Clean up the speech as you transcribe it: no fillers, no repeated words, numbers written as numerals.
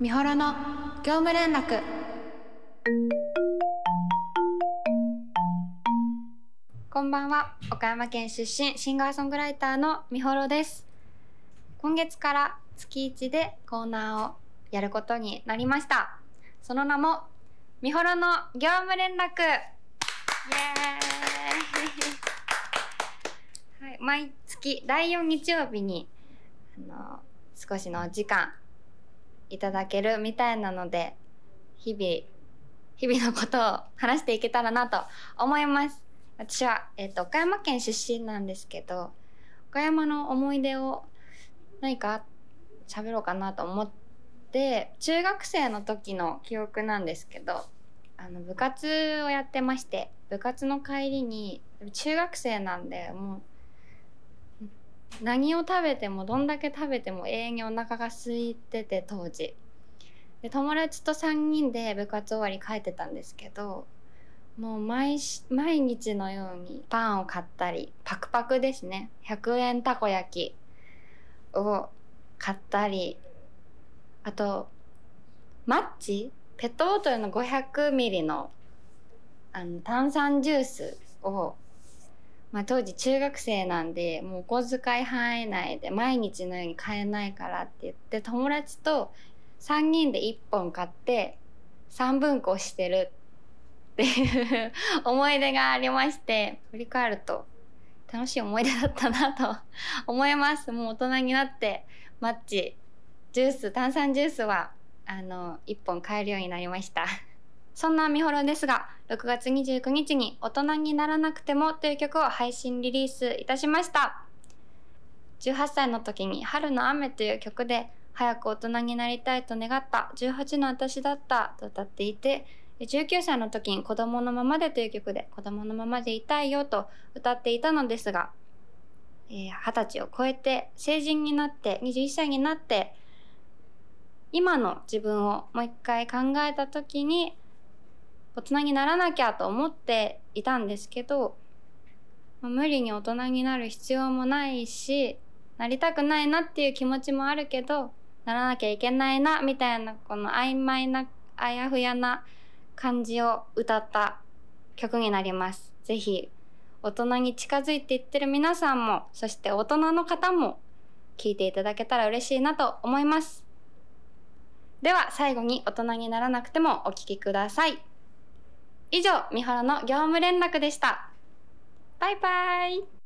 美幌の業務連絡。こんばんは。岡山県出身、シンガーソングライターの美幌です。今月から月1でコーナーをやることになりました。その名も美幌の業務連絡。イエーイはい、毎月第4日曜日に少しの時間いただけるみたいなので、日々のことを話していけたらなと思います。私は、岡山県出身なんですけど、岡山の思い出を何か喋ろうかなと思って、中学生の時の記憶なんですけど、部活をやってまして、部活の帰りに、中学生なんでもう何を食べてもどんだけ食べても永遠にお腹が空いてて、当時で友達と3人で部活終わり帰ってたんですけど、もう毎日のようにパンを買ったり、パクパクですね、100円たこ焼きを買ったり、あとマッチペットボトルの500ミリの、炭酸ジュースを、当時中学生なんでもうお小遣い範囲内で毎日のように買えないからって言って、友達と3人で1本買って3分こしてるっていう思い出がありまして、振り返ると楽しい思い出だったなと思います。もう大人になってマッチジュース、炭酸ジュースは1本買えるようになりました。そんな美幌ですが、6月29日に大人にならなくてもという曲を配信リリースいたしました。18歳の時に春の雨という曲で、早く大人になりたいと願った18の私だったと歌っていて、19歳の時に子供のままでという曲で、子供のままでいたいよと歌っていたのですが、20歳を超えて成人になって、21歳になって、今の自分をもう一回考えた時に、大人にならなきゃと思っていたんですけど、無理に大人になる必要もないし、なりたくないなっていう気持ちもあるけど、ならなきゃいけないなみたいな、この曖昧なあやふやな感じを歌った曲になります。ぜひ大人に近づいていってる皆さんも、そして大人の方も聴いていただけたら嬉しいなと思います。では最後に大人にならなくてもお聴きください。以上、美幌の業務連絡でした。バイバイ。